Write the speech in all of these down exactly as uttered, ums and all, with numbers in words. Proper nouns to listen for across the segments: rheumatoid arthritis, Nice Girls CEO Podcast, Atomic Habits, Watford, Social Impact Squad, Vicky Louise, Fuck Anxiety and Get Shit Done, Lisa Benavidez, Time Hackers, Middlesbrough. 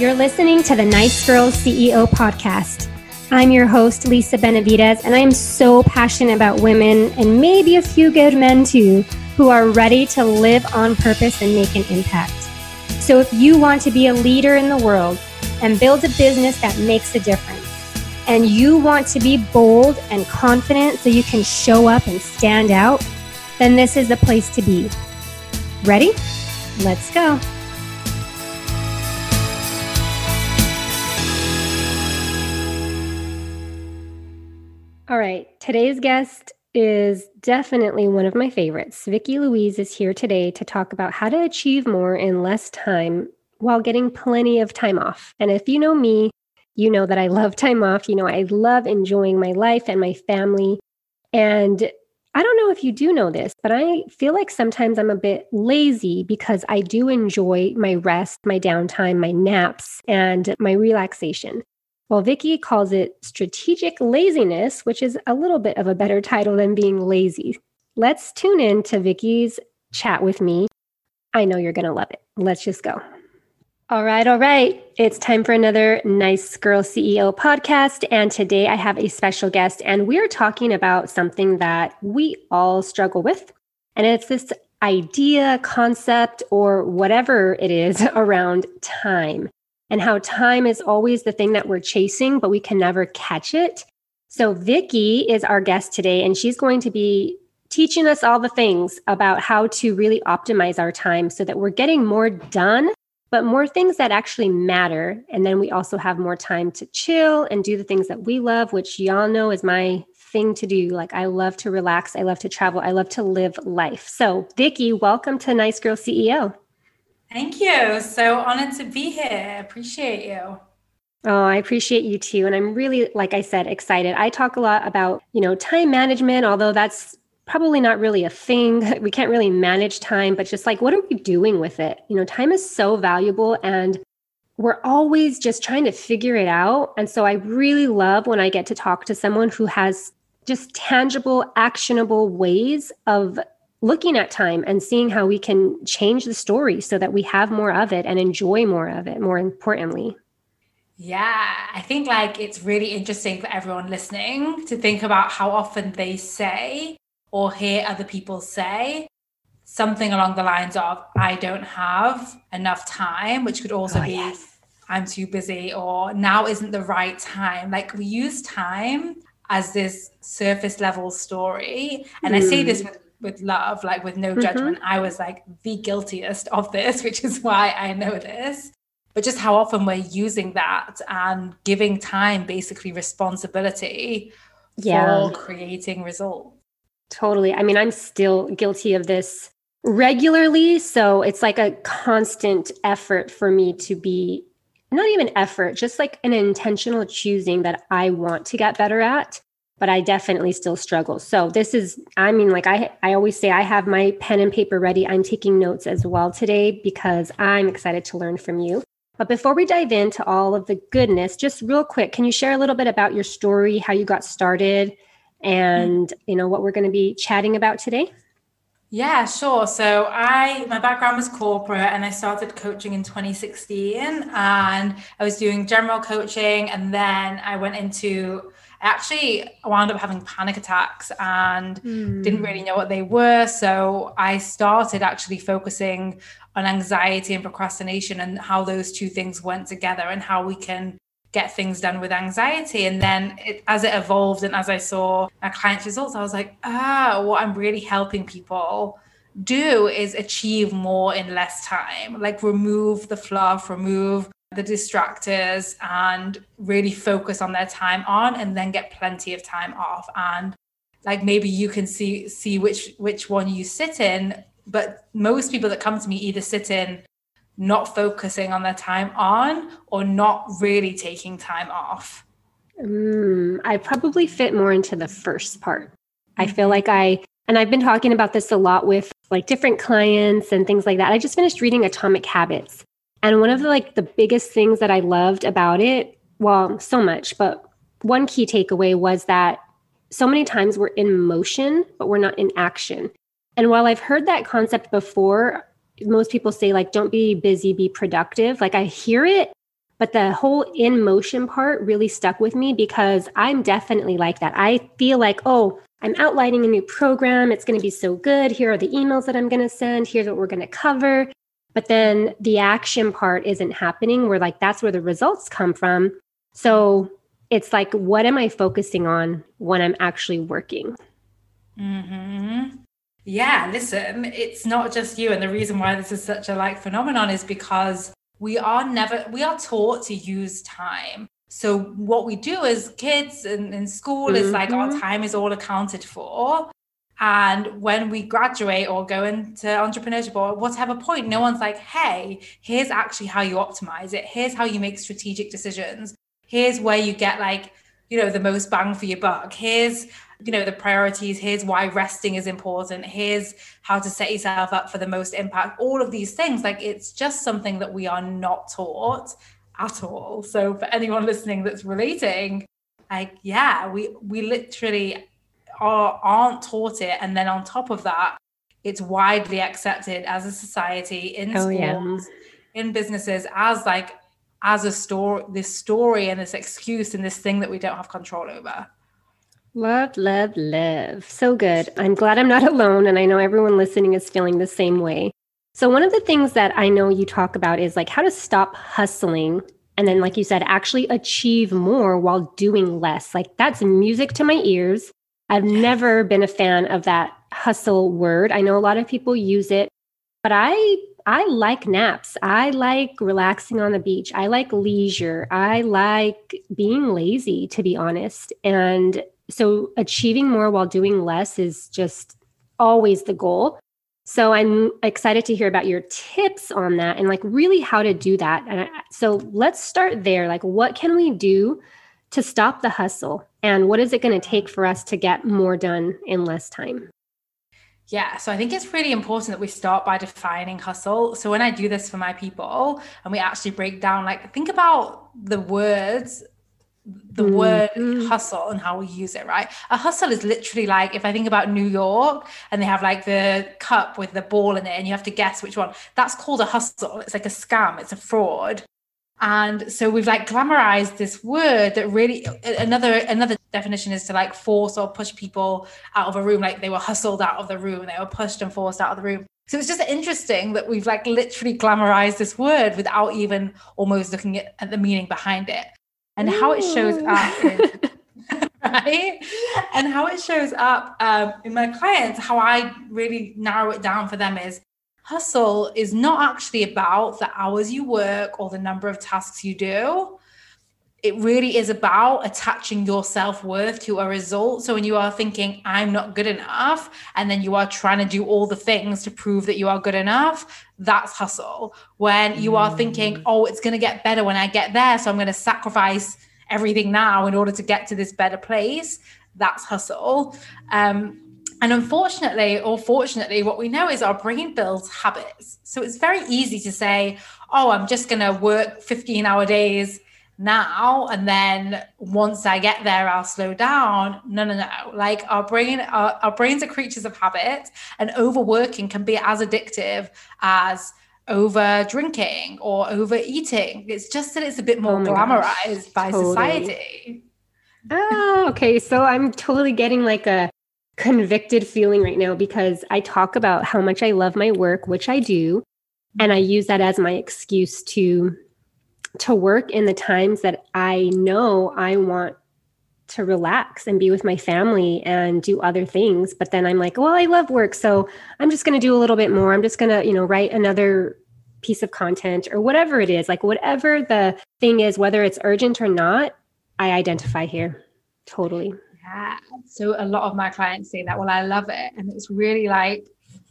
You're listening to the Nice Girls C E O Podcast. I'm your host, Lisa Benavidez, and I am so passionate about women and maybe a few good men too, who are ready to live on purpose and make an impact. So if you want to be a leader in the world and build a business that makes a difference, and you want to be bold and confident so you can show up and stand out, then this is the place to be. Ready? Let's go. All right, today's guest is definitely one of my favorites. Vicky Louise is here today to talk about how to achieve more in less time while getting plenty of time off. And if you know me, you know that I love time off. You know, I love enjoying my life and my family. And I don't know if you do know this, but I feel like sometimes I'm a bit lazy because I do enjoy my rest, my downtime, my naps, and my relaxation. Well, Vicky calls it strategic laziness, which is a little bit of a better title than being lazy. Let's tune in to Vicky's chat with me. I know you're going to love it. Let's just go. All right, all right. It's time for another Nice Girl C E O Podcast. And today I have a special guest, and we're talking about something that we all struggle with. And it's this idea, concept, or whatever it is around time. And how time is always the thing that we're chasing, but we can never catch it. So Vicky is our guest today, and she's going to be teaching us all the things about how to really optimize our time so that we're getting more done, but more things that actually matter. And then we also have more time to chill and do the things that we love, which y'all know is my thing to do. Like, I love to relax. I love to travel. I love to live life. So Vicky, welcome to Nice Girl C E O. Thank you. So honored to be here. Appreciate you. Oh, I appreciate you too. And I'm really, like I said, excited. I talk a lot about, you know, time management, although that's probably not really a thing. We can't really manage time, but just like, what are we doing with it? You know, time is so valuable and we're always just trying to figure it out. And so I really love when I get to talk to someone who has just tangible, actionable ways of looking at time and seeing how we can change the story so that we have more of it and enjoy more of it, more importantly. Yeah, I think like it's really interesting for everyone listening to think about how often they say or hear other people say something along the lines of, I don't have enough time, which could also oh, be, yes. I'm too busy, or now isn't the right time. Like, we use time as this surface level story. And mm. I say this with with love, like with no judgment. Mm-hmm. I was like the guiltiest of this, which is why I know this, but just how often we're using that and giving time basically responsibility yeah. for creating results. Totally. I mean, I'm still guilty of this regularly. So it's like a constant effort for me to be, not even effort, just like an intentional choosing that I want to get better at. But I definitely still struggle. So this is, I mean, like I, I always say, I have my pen and paper ready. I'm taking notes as well today because I'm excited to learn from you. But before we dive into all of the goodness, just real quick, can you share a little bit about your story, how you got started, and you know what we're going to be chatting about today? Yeah, sure. So I, my background was corporate, and I started coaching in twenty sixteen, and I was doing general coaching, and then I went into I actually wound up having panic attacks and mm. didn't really know what they were. So I started actually focusing on anxiety and procrastination and how those two things went together and how we can get things done with anxiety. And then it, as it evolved and as I saw my clients' results, I was like, ah, what I'm really helping people do is achieve more in less time, like remove the fluff, remove the distractors, and really focus on their time on, and then get plenty of time off. And like, maybe you can see see which which one you sit in, but most people that come to me either sit in not focusing on their time on or not really taking time off. Mm, I probably fit more into the first part. I feel like I, and I've been talking about this a lot with like different clients and things like that. I just finished reading Atomic Habits. And one of the, like the biggest things that I loved about it, well, so much, but one key takeaway was that so many times we're in motion, but we're not in action. And while I've heard that concept before, most people say like, don't be busy, be productive. Like I hear it, But the whole in motion part really stuck with me because I'm definitely like that. I feel like, oh, I'm outlining a new program. It's going to be so good. Here are the emails that I'm going to send. Here's what we're going to cover. But then the action part isn't happening. We're like, that's where the results come from. So it's like, what am I focusing on when I'm actually working? Mm-hmm. Yeah, listen, it's not just you. And the reason why this is such a like phenomenon is because We are never, we are taught to use time. So what we do as kids and in school mm-hmm. is like our time is all accounted for. And when we graduate or go into entrepreneurship or whatever point, no one's like, hey, here's actually how you optimize it. Here's how you make strategic decisions. Here's where you get like, you know, the most bang for your buck. Here's, you know, the priorities. Here's why resting is important. Here's how to set yourself up for the most impact. All of these things, like it's just something that we are not taught at all. So for anyone listening that's relating, like, yeah, we, we literally are, aren't taught it. And then on top of that, it's widely accepted as a society in oh, schools, yeah. in businesses as like, as a story, this story and this excuse and this thing that we don't have control over. Love, love, love. So good. I'm glad I'm not alone. And I know everyone listening is feeling the same way. So one of the things that I know you talk about is like how to stop hustling. And then, like you said, actually achieve more while doing less. Like that's music to my ears. I've never been a fan of that hustle word. I know a lot of people use it, but I I like naps. I like relaxing on the beach. I like leisure. I like being lazy, to be honest. And so achieving more while doing less is just always the goal. So I'm excited to hear about your tips on that and like really how to do that. And I, so let's start there. Like what can we do to stop the hustle? And what is it going to take for us to get more done in less time? Yeah, so I think it's really important that we start by defining hustle. So when I do this for my people and we actually break down, like think about the words, the mm. word hustle and how we use it, right? A hustle is literally like, if I think about New York and they have like the cup with the ball in it and you have to guess which one, that's called a hustle. It's like a scam, it's a fraud. And so we've like glamorized this word that really, another another definition is to like force or push people out of a room. Like they were hustled out of the room, they were pushed and forced out of the room. So it's just interesting that we've like literally glamorized this word without even almost looking at, at the meaning behind it and Ooh. how it shows up, in, right? And how it shows up um, in my clients, how I really narrow it down for them is, hustle is not actually about the hours you work or the number of tasks you do. It really is about attaching your self-worth to a result. So when you are thinking, I'm not good enough, and then you are trying to do all the things to prove that you are good enough, that's hustle. When you are thinking, oh, it's going to get better when I get there, so I'm going to sacrifice everything now in order to get to this better place, that's hustle. Um, And unfortunately, or fortunately, what we know is our brain builds habits. So it's very easy to say, oh, I'm just going to work fifteen hour days now. And then once I get there, I'll slow down. No, no, no. Like our brain, our, our brains are creatures of habit, and overworking can be as addictive as over drinking or overeating. It's just that it's a bit more oh glamorized gosh. by totally. society. Oh, okay. So I'm totally getting like a convicted feeling right now because I talk about how much I love my work, which I do. And I use that as my excuse to, to work in the times that I know I want to relax and be with my family and do other things. But then I'm like, well, I love work. So I'm just going to do a little bit more. I'm just going to, you know, write another piece of content or whatever it is, like whatever the thing is, whether it's urgent or not, I identify here. Totally. Yeah. So a lot of my clients say that, well, I love it. And it's really like,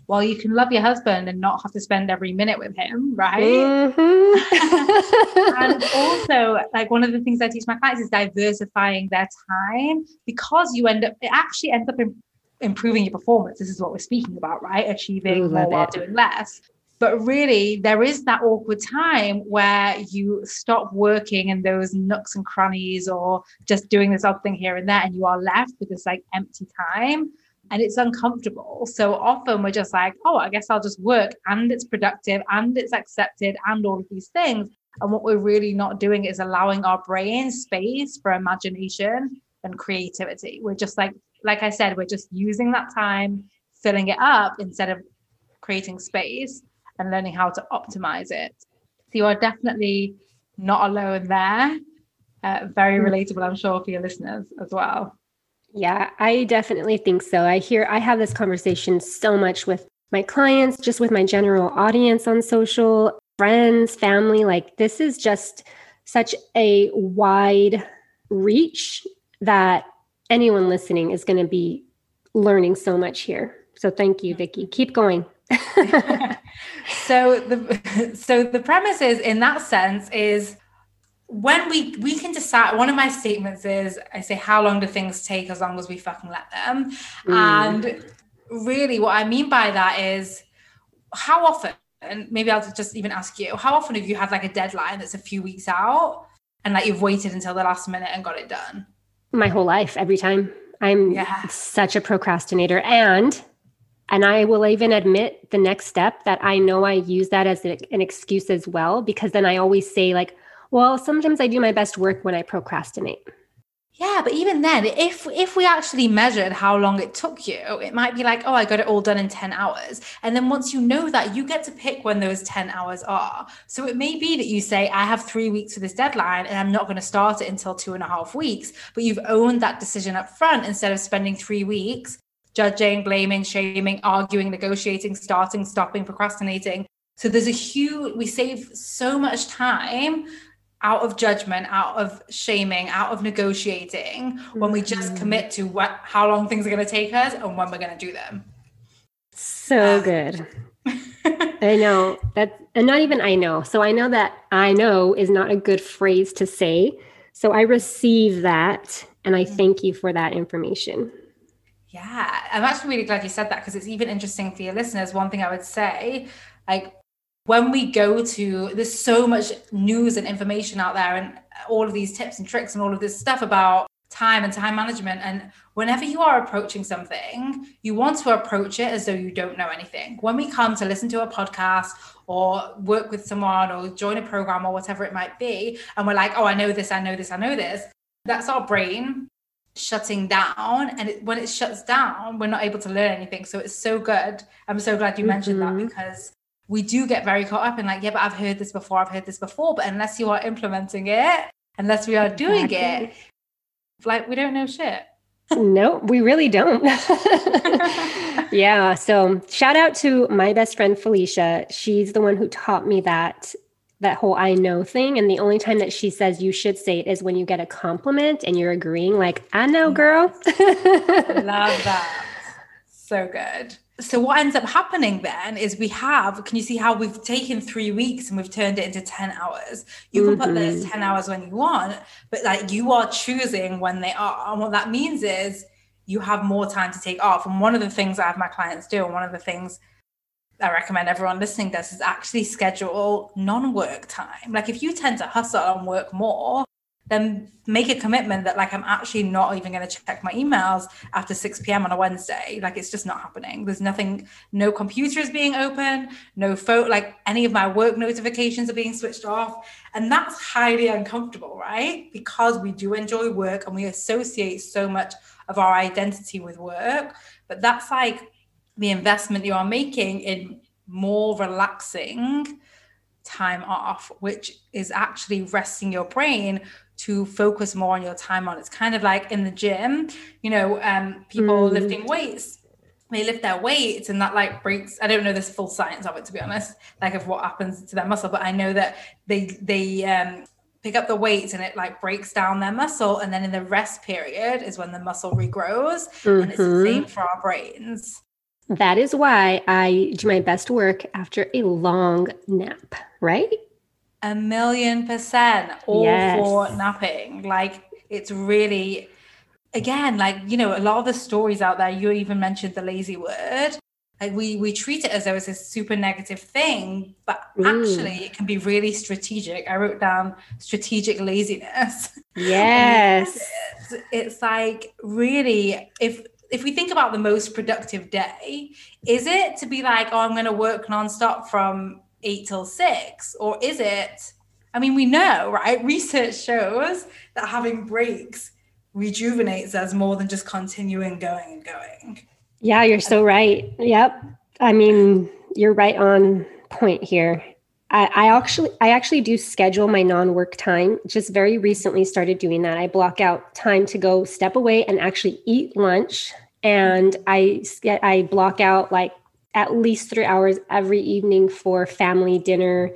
well, you can love your husband and not have to spend every minute with him, right? Mm-hmm. And also, like one of the things I teach my clients is diversifying their time, because you end up, it actually ends up in, improving your performance. This is what we're speaking about, right? Achieving Ooh, more while it. doing less. But really, there is that awkward time where you stop working in those nooks and crannies or just doing this odd thing here and there, and you are left with this like empty time, and it's uncomfortable. So often we're just like, oh, I guess I'll just work, and it's productive and it's accepted and all of these things. And what we're really not doing is allowing our brain space for imagination and creativity. We're just like, like I said, we're just using that time, filling it up instead of creating space and learning how to optimize it. So you are definitely not alone there. Uh, very relatable, I'm sure, for your listeners as well. Yeah, I definitely think so. I hear, I have this conversation so much with my clients, just with my general audience on social, friends, family. Like, this is just such a wide reach that anyone listening is going to be learning so much here. So thank you, Vicky. Keep going. So the so the premise is, in that sense, is when we we can decide. One of my statements is, I say, how long do things take? As long as we fucking let them. Mm. And really what I mean by that is, how often, and maybe I'll just even ask you, how often have you had like a deadline that's a few weeks out and like you've waited until the last minute and got it done? My whole life, every time. I'm yeah. such a procrastinator. And And I will even admit the next step that I know I use that as an excuse as well, because then I always say like, well, sometimes I do my best work when I procrastinate. Yeah. But even then, if, if we actually measured how long it took you, it might be like, oh, I got it all done in ten hours. And then once you know that, you get to pick when those ten hours are. So it may be that you say, I have three weeks for this deadline and I'm not going to start it until two and a half weeks, but you've owned that decision up front instead of spending three weeks judging, blaming, shaming, arguing, negotiating, starting, stopping, procrastinating. So there's a huge, we save so much time out of judgment, out of shaming, out of negotiating, mm-hmm. when we just commit to what, how long things are going to take us and when we're going to do them. So good. I know that, and not even I know. So I know that I know is not a good phrase to say. So I receive that. And I thank you for that information. Yeah, I'm actually really glad you said that, because it's even interesting for your listeners. One thing I would say, like when we go to, there's so much news and information out there and all of these tips and tricks and all of this stuff about time and time management. And whenever you are approaching something, you want to approach it as though you don't know anything. When we come to listen to a podcast or work with someone or join a program or whatever it might be, and we're like, oh, I know this, I know this, I know this. That's our brain shutting down, and it, when it shuts down, we're not able to learn anything. So it's so good. I'm so glad you mentioned mm-hmm. that, because we do get very caught up in like, yeah, but I've heard this before, I've heard this before. But unless you are implementing it, unless we are doing exactly. it, like we don't know shit. No, we really don't. Yeah. So shout out to my best friend, Felicia. She's the one who taught me that that whole I know thing. And the only time that she says you should say it is when you get a compliment and you're agreeing like, I know, girl. Love that. So good. So what ends up happening then is we have, can you see how we've taken three weeks and we've turned it into ten hours? You can mm-hmm. put those ten hours when you want, but like you are choosing when they are. And what that means is you have more time to take off. And one of the things I have my clients do, and one of the things I recommend everyone listening this is actually schedule non-work time. Like if you tend to hustle and work more, then make a commitment that like, I'm actually not even going to check my emails after six p.m. on a Wednesday. Like it's just not happening. There's nothing, no computer is being open, no phone, like any of my work notifications are being switched off. And that's highly uncomfortable, right? Because we do enjoy work and we associate so much of our identity with work, but that's like the investment you are making in more relaxing time off, which is actually resting your brain to focus more on your time on. It's kind of like in the gym, you know, um, people mm. lifting weights, they lift their weights and that like breaks. I don't know this full science of it, to be honest, like of what happens to their muscle, but I know that they, they, um, pick up the weights and it like breaks down their muscle. And then in the rest period is when the muscle regrows. Mm-hmm. And it's the same for our brains. That is why I do my best work after a long nap, right? A million percent. All yes. for napping. Like it's really, again, like, you know, a lot of the stories out there, you even mentioned the lazy word. Like we, we treat it as though it's a super negative thing, but actually mm. it can be really strategic. I wrote down strategic laziness. Yes. it's, it's like really, if, If we think about the most productive day, is it to be like, oh, I'm going to work nonstop from eight till six? Or is it, I mean, we know, right? Research shows that having breaks rejuvenates us more than just continuing going and going. Yeah, you're so right. Yep. I mean, you're right on point here. I, I actually, I actually do schedule my non-work time. Just very recently started doing that. I block out time to go step away and actually eat lunch. And I get, I block out like at least three hours every evening for family dinner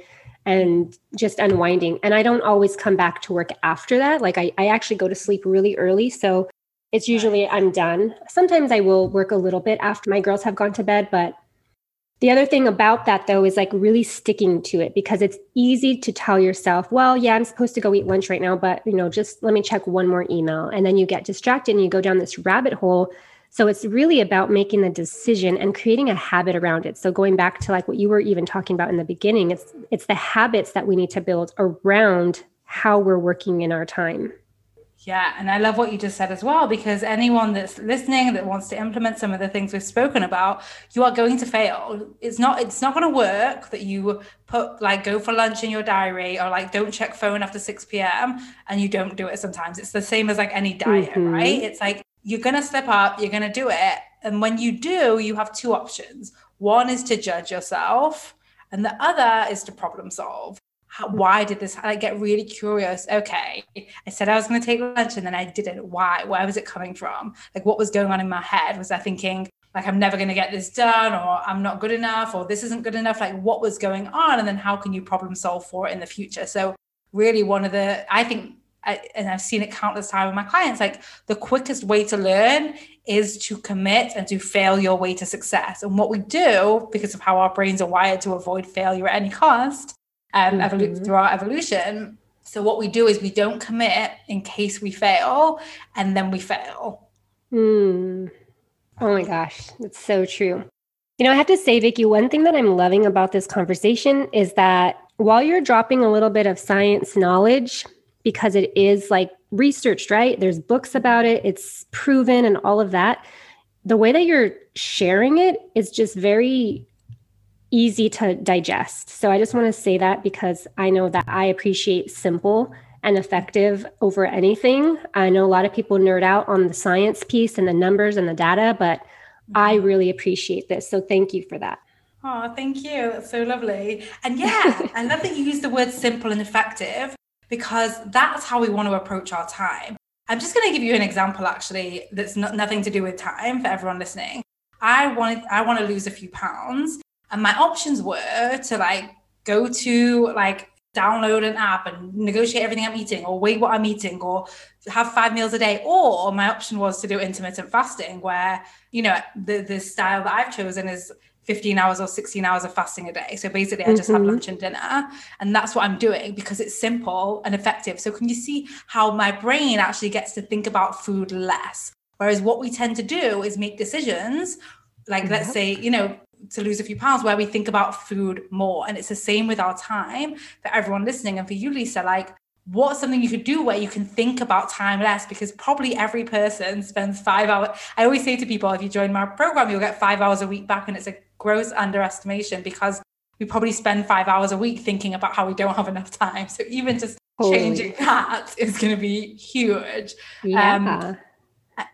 and just unwinding. And I don't always come back to work after that. Like I, I actually go to sleep really early. So it's usually I'm done. Sometimes I will work a little bit after my girls have gone to bed, but the other thing about that, though, is like really sticking to it, because it's easy to tell yourself, well, yeah, I'm supposed to go eat lunch right now, but, you know, just let me check one more email. And then you get distracted and you go down this rabbit hole. So it's really about making a decision and creating a habit around it. So going back to like what you were even talking about in the beginning, it's it's the habits that we need to build around how we're working in our time. Yeah. And I love what you just said as well, because anyone that's listening that wants to implement some of the things we've spoken about, you are going to fail. It's not, it's not going to work that you put like go for lunch in your diary or like don't check phone after six p.m. and you don't do it sometimes. It's the same as like any diet, mm-hmm. right? It's like, you're going to slip up, you're going to do it. And when you do, you have two options. One is to judge yourself and the other is to problem solve. How, why did this, I get really curious. Okay. I said I was going to take lunch and then I didn't. Why? Where was it coming from? Like what was going on in my head? Was I thinking like, I'm never going to get this done, or I'm not good enough, or this isn't good enough? Like what was going on? And then how can you problem solve for it in the future? So really one of the, I think, I, and I've seen it countless times with my clients, like the quickest way to learn is to commit and to fail your way to success. And what we do, because of how our brains are wired to avoid failure at any cost, Um, mm-hmm. evolu- through our evolution. So what we do is we don't commit in case we fail, and then we fail. Mm. Oh my gosh, that's so true. You know, I have to say, Vicky, one thing that I'm loving about this conversation is that while you're dropping a little bit of science knowledge, because it is like researched, right? There's books about it, it's proven and all of that. The way that you're sharing it is just very easy to digest. So I just want to say that because I know that I appreciate simple and effective over anything. I know a lot of people nerd out on the science piece and the numbers and the data, but I really appreciate this. So thank you for that. Oh, thank you. That's so lovely. And yeah, I love that you use the word simple and effective, because that's how we want to approach our time. I'm just going to give you an example, actually, that's not, nothing to do with time for everyone listening. I wanted, I want to lose a few pounds. And my options were to like go to like download an app and negotiate everything I'm eating, or weigh what I'm eating, or have five meals a day. Or my option was to do intermittent fasting, where, you know, the, the style that I've chosen is fifteen hours or sixteen hours of fasting a day. So basically I just mm-hmm. have lunch and dinner, and that's what I'm doing because it's simple and effective. So can you see how my brain actually gets to think about food less? Whereas what we tend to do is make decisions like, mm-hmm. let's say, you know, to lose a few pounds, where we think about food more. And it's the same with our time for everyone listening. And for you, Lisa, like what's something you could do where you can think about time less? Because probably every person spends five hours. I always say to people, if you join my program, you'll get five hours a week back. And it's a gross underestimation, because we probably spend five hours a week thinking about how we don't have enough time. So even just Holy. changing that is going to be huge. Yeah. Um,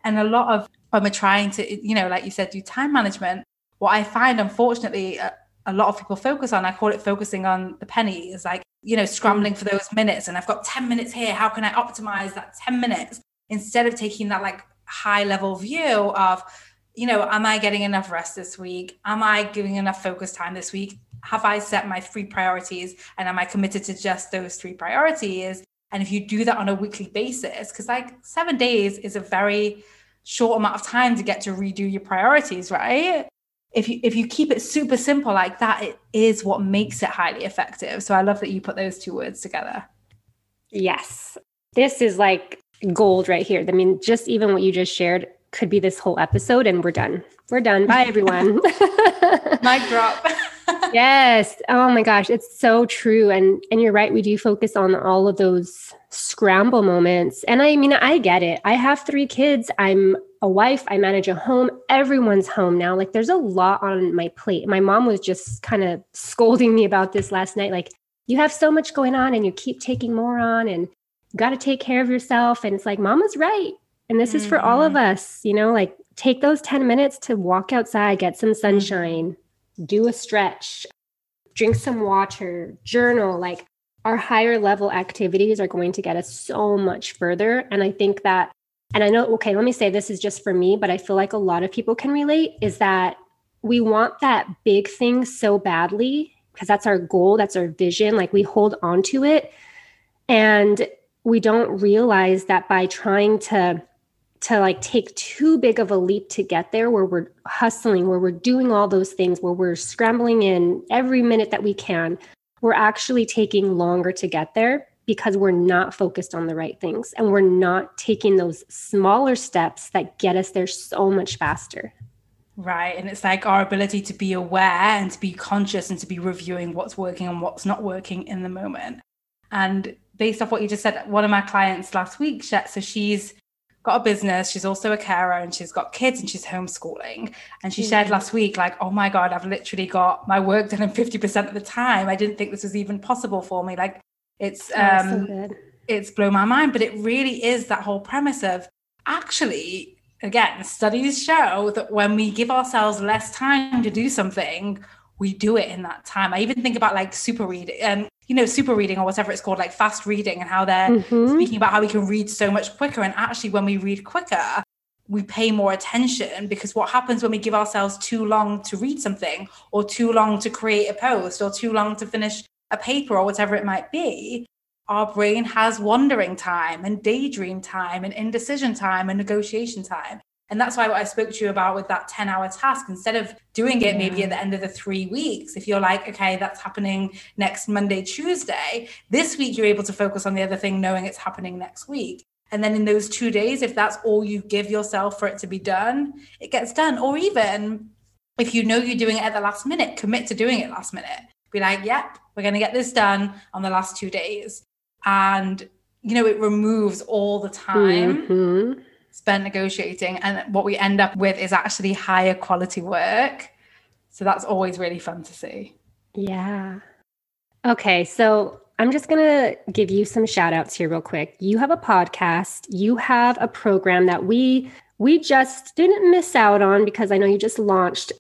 and a lot of when we're trying to, you know, like you said, do time management, what I find, unfortunately, a, a lot of people focus on, I call it focusing on the penny, is like, you know, scrambling for those minutes. And I've got ten minutes here. How can I optimize that ten minutes? Instead of taking that like high level view of, you know, am I getting enough rest this week? Am I giving enough focus time this week? Have I set my three priorities? And am I committed to just those three priorities? And if you do that on a weekly basis, because like seven days is a very short amount of time to get to redo your priorities, right? If you if you keep it super simple like that, it is what makes it highly effective. So I love that you put those two words together. Yes. This is like gold right here. I mean, just even what you just shared could be this whole episode, and we're done. We're done. Bye, everyone. Mic drop. Yes. Oh my gosh. It's so true. And and you're right. We do focus on all of those scramble moments. And I mean, I get it. I have three kids. I'm a wife, I manage a home, everyone's home now. Like there's a lot on my plate. My mom was just kind of scolding me about this last night. Like you have so much going on and you keep taking more on and you got to take care of yourself. And it's like, Mama's right. And this mm-hmm. is for all of us, you know, like take those ten minutes to walk outside, get some sunshine, mm-hmm. do a stretch, drink some water, journal. Like our higher level activities are going to get us so much further. And I think that, and I know, okay, let me say this is just for me, but I feel like a lot of people can relate, is that we want that big thing so badly because that's our goal, that's our vision. Like we hold on to it and we don't realize that by trying to, to like take too big of a leap to get there, where we're hustling, where we're doing all those things, where we're scrambling in every minute that we can, we're actually taking longer to get there because we're not focused on the right things and we're not taking those smaller steps that get us there so much faster. Right. And it's like our ability to be aware and to be conscious and to be reviewing what's working and what's not working in the moment. And based off what you just said, one of my clients last week, so she's got a business, she's also a carer and she's got kids and she's homeschooling. And she mm-hmm. shared last week, like, oh my God, I've literally got my work done in fifty percent of the time. I didn't think this was even possible for me. Like it's, oh, um, so good. It's blown my mind, but it really is that whole premise of actually, again, studies show that when we give ourselves less time to do something, we do it in that time. I even think about like super reading and, um, you know, super reading or whatever it's called, like fast reading, and how they're mm-hmm. speaking about how we can read so much quicker. And actually when we read quicker, we pay more attention, because what happens when we give ourselves too long to read something or too long to create a post or too long to finish a paper or whatever it might be, our brain has wandering time and daydream time and indecision time and negotiation time. And that's why what I spoke to you about with that ten hour task, instead of doing it maybe at the end of the three weeks, if you're like, okay, that's happening next Monday, Tuesday, this week you're able to focus on the other thing, knowing it's happening next week. And then in those two days, if that's all you give yourself for it to be done, it gets done. Or even if you know you're doing it at the last minute, commit to doing it last minute. Be like, yep, we're going to get this done on the last two days. And, you know, it removes all the time. Mm-hmm. spend negotiating, and what we end up with is actually higher quality work. So that's always really fun to see. Yeah. Okay. So I'm just going to give you some shout outs here real quick. You have a podcast, you have a program that we, we just didn't miss out on because I know you just launched,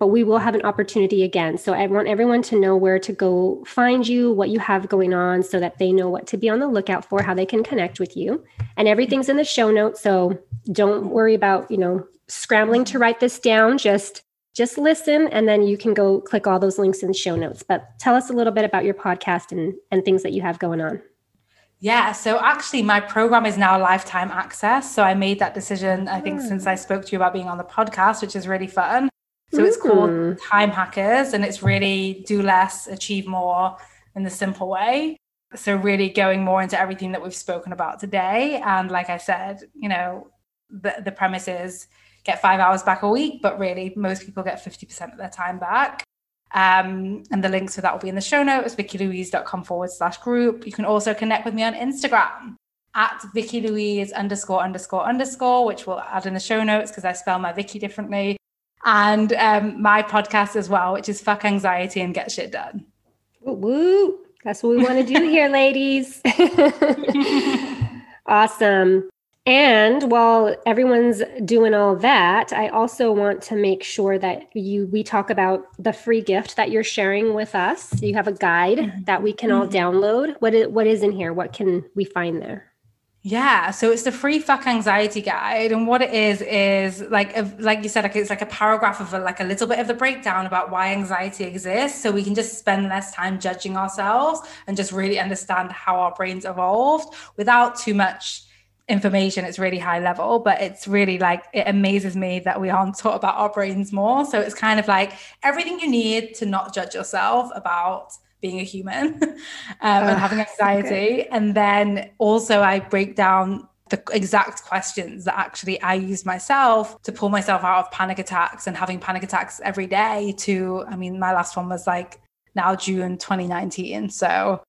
but we will have an opportunity again. So I want everyone to know where to go find you, what you have going on, so that they know what to be on the lookout for, how they can connect with you. And everything's in the show notes. So don't worry about, you know, scrambling to write this down. Just, just listen. And then you can go click all those links in the show notes. But tell us a little bit about your podcast and, and things that you have going on. Yeah. So actually my program is now lifetime access. So I made that decision, I think, mm. since I spoke to you about being on the podcast, which is really fun. So it's called Time Hackers, and it's really do less, achieve more in the simple way. So really going more into everything that we've spoken about today. And like I said, you know, the, the premise is get five hours back a week, but really most people get fifty percent of their time back. Um, and the links for that will be in the show notes, vickylouise.com forward slash group. You can also connect with me on Instagram at Vicky Louise underscore underscore underscore, which we'll add in the show notes because I spell my Vicky differently. And um, my podcast as well, which is Fuck Anxiety and Get Shit Done. Woo, woo. That's what we want to do here, ladies. Awesome. And while everyone's doing all that, I also want to make sure that you we talk about the free gift that you're sharing with us. You have a guide mm-hmm. that we can all mm-hmm. download. What is, what is in here? What can we find there? Yeah. So it's the free Fuck Anxiety guide. And what it is, is like, a, like you said, like it's like a paragraph of a, like a little bit of the breakdown about why anxiety exists. So we can just spend less time judging ourselves and just really understand how our brains evolved without too much information. It's really high level, but it's really like, it amazes me that we aren't taught about our brains more. So it's kind of like everything you need to not judge yourself about being a human um, oh, and having anxiety. Okay. And then also I break down the exact questions that actually I use myself to pull myself out of panic attacks and having panic attacks every day to, I mean, my last one was like now June twenty nineteen. So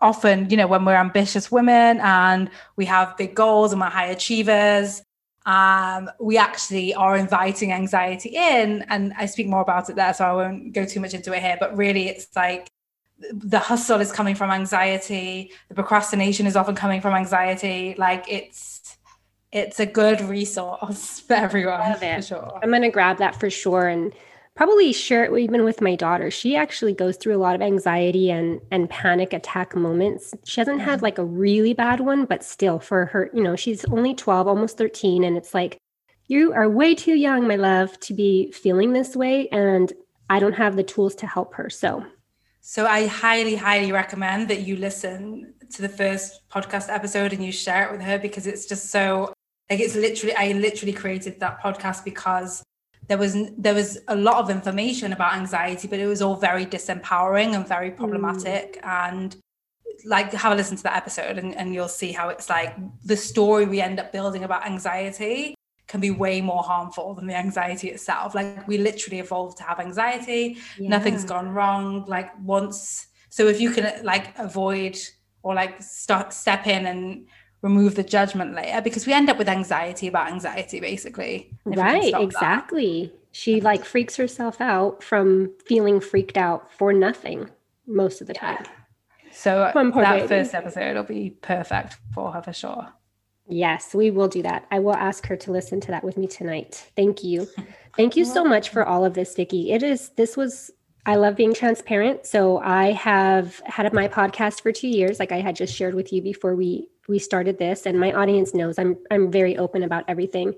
often, you know, when we're ambitious women and we have big goals and we're high achievers, um, we actually are inviting anxiety in. And I speak more about it there, so I won't go too much into it here, but really it's like, the hustle is coming from anxiety. The procrastination is often coming from anxiety. Like it's, it's a good resource for everyone. Love it. For sure. I'm going to grab that for sure. And probably share it even with my daughter. She actually goes through a lot of anxiety and, and panic attack moments. She hasn't had like a really bad one, but still for her, you know, she's only twelve, almost thirteen. And it's like, you are way too young, my love, to be feeling this way. And I don't have the tools to help her. So, so I highly, highly recommend that you listen to the first podcast episode and you share it with her, because it's just so like, it's literally, I literally created that podcast because There was there was a lot of information about anxiety, but it was all very disempowering and very problematic. Mm. And like, have a listen to that episode and, and you'll see how it's like the story we end up building about anxiety can be way more harmful than the anxiety itself. Like we literally evolved to have anxiety. Yeah. Nothing's gone wrong. Like once, so if you can like avoid or like start, step in and remove the judgment layer, because we end up with anxiety about anxiety, basically. Right, exactly. That. She like freaks herself out from feeling freaked out for nothing most of the yeah. time. So that baby. First episode will be perfect for her for sure. Yes, we will do that. I will ask her to listen to that with me tonight. Thank you. Thank you so much for all of this, Vicky. It is, this was, I love being transparent. So I have had my podcast for two years, like I had just shared with you before we we started this, and my audience knows I'm I'm very open about everything.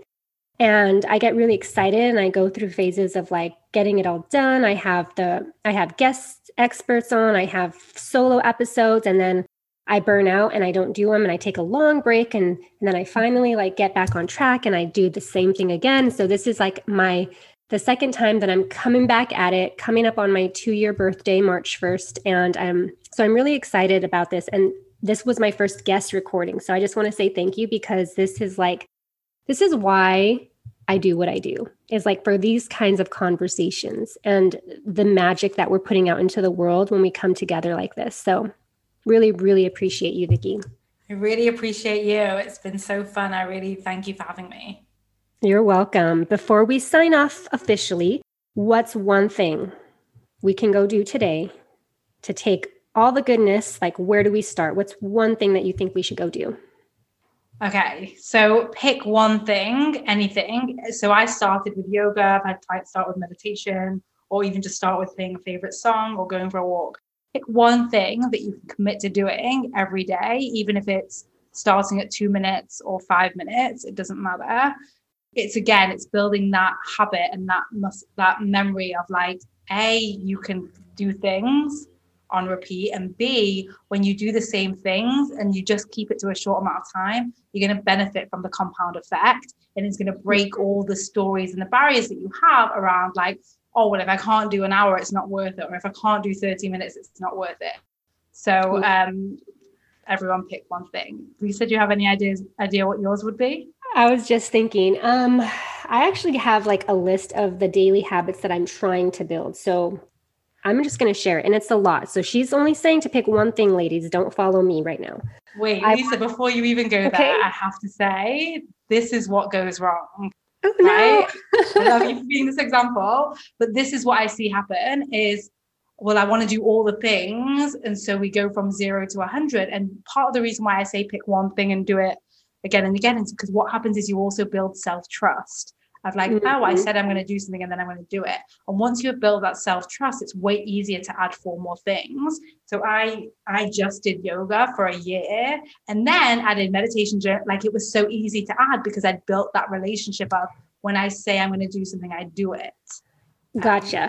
And I get really excited and I go through phases of like getting it all done. I have the I have guest experts on, I have solo episodes, and then I burn out and I don't do them and I take a long break, and, and then I finally like get back on track and I do the same thing again. So this is like my the second time that I'm coming back at it, coming up on my two-year birthday, March first. And um, so I'm really excited about this. And this was my first guest recording. So I just want to say thank you, because this is like, this is why I do what I do, is like for these kinds of conversations and the magic that we're putting out into the world when we come together like this. So really, really appreciate you, Vicky. I really appreciate you. It's been so fun. I really thank you for having me. You're welcome. Before we sign off officially, what's one thing we can go do today to take all the goodness, like where do we start? What's one thing that you think we should go do? Okay, so pick one thing, anything. So I started with yoga. I've tried to start with meditation, or even just start with playing a favorite song or going for a walk. Pick one thing that you can commit to doing every day, even if it's starting at two minutes or five minutes, it doesn't matter. It's again, it's building that habit and that mus- that memory of like, A, you can do things on repeat, and B, when you do the same things and you just keep it to a short amount of time, you're going to benefit from the compound effect, and it's going to break all the stories and the barriers that you have around like, oh, well, if I can't do an hour, it's not worth it, or if I can't do thirty minutes, it's not worth it. So um, everyone pick one thing. Lisa, do you have any ideas idea what yours would be? I was just thinking, um, I actually have like a list of the daily habits that I'm trying to build. So I'm just going to share it. And it's a lot. So she's only saying to pick one thing, ladies. Don't follow me right now. Wait, I, Lisa, before you even go okay. there, I have to say, this is what goes wrong. Oh, right? No. I love you for being this example. But this is what I see happen is, well, I want to do all the things. And so we go from zero to one hundred. And part of the reason why I say pick one thing and do it again and again is because what happens is you also build self-trust. Of like, mm-hmm. oh, I said I'm going to do something and then I'm going to do it. And once you build that self-trust, it's way easier to add four more things. So I I just did yoga for a year and then I did meditation. Like it was so easy to add because I'd built that relationship of when I say I'm going to do something, I do it. Gotcha.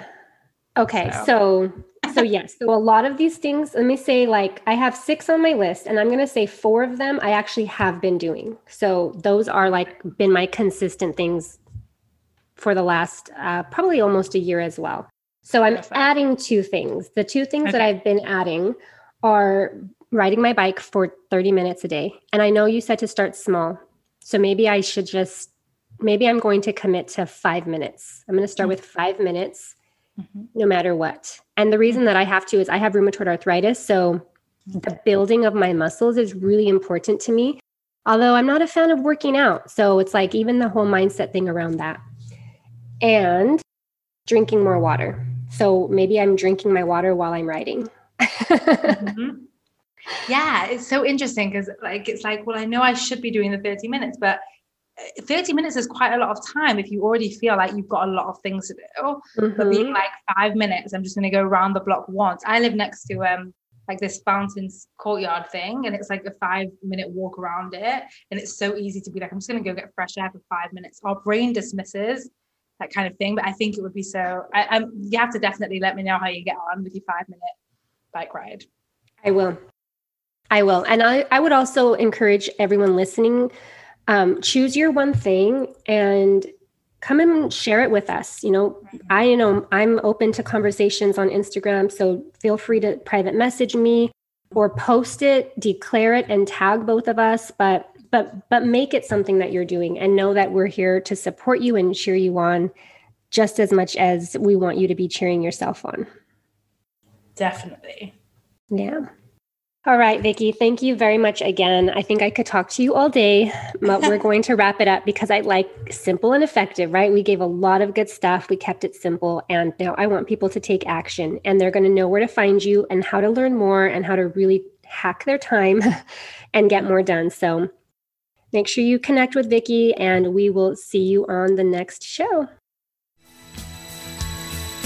Um, okay. So, so, so yes. So a lot of these things, let me say like I have six on my list and I'm going to say four of them I actually have been doing. So those are like been my consistent things for the last uh, probably almost a year as well. So I'm Perfect. adding two things. The two things okay. that I've been adding are riding my bike for thirty minutes a day. And I know you said to start small. So maybe I should just, maybe I'm going to commit to five minutes. I'm going to start mm-hmm. with five minutes, mm-hmm. no matter what. And the reason that I have to is I have rheumatoid arthritis. So mm-hmm. the building of my muscles is really important to me. Although I'm not a fan of working out. So it's like even the whole mindset thing around that. And drinking more water. So maybe I'm drinking my water while I'm riding. Mm-hmm. Yeah, it's so interesting because like it's like, well, I know I should be doing the thirty minutes, but thirty minutes is quite a lot of time if you already feel like you've got a lot of things to do. Mm-hmm. But being like five minutes, I'm just going to go around the block once. I live next to um like this fountain's courtyard thing, and it's like a five minute walk around it, and it's so easy to be like, I'm just going to go get fresh air for five minutes. Our brain dismisses that kind of thing, but I think it would be so I, I'm you have to definitely let me know how you get on with your five minute bike ride. I will I will. And I, I would also encourage everyone listening, um, choose your one thing and come and share it with us. You know, I you know I'm open to conversations on Instagram, so feel free to private message me or post it, declare it, and tag both of us. But but but make it something that you're doing, and know that we're here to support you and cheer you on just as much as we want you to be cheering yourself on. Definitely. Yeah. All right, Vicky, thank you very much again. I think I could talk to you all day, but we're going to wrap it up because I like simple and effective, right? We gave a lot of good stuff. We kept it simple. And now I want people to take action, and they're going to know where to find you and how to learn more and how to really hack their time and get more done. So make sure you connect with Vicky, and we will see you on the next show.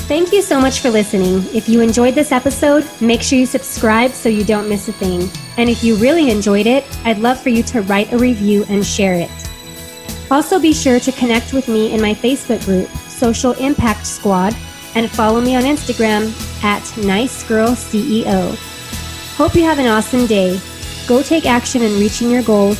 Thank you so much for listening. If you enjoyed this episode, make sure you subscribe so you don't miss a thing. And if you really enjoyed it, I'd love for you to write a review and share it. Also be sure to connect with me in my Facebook group, Social Impact Squad, and follow me on Instagram at Nice Girl C E O. Hope you have an awesome day. Go take action in reaching your goals,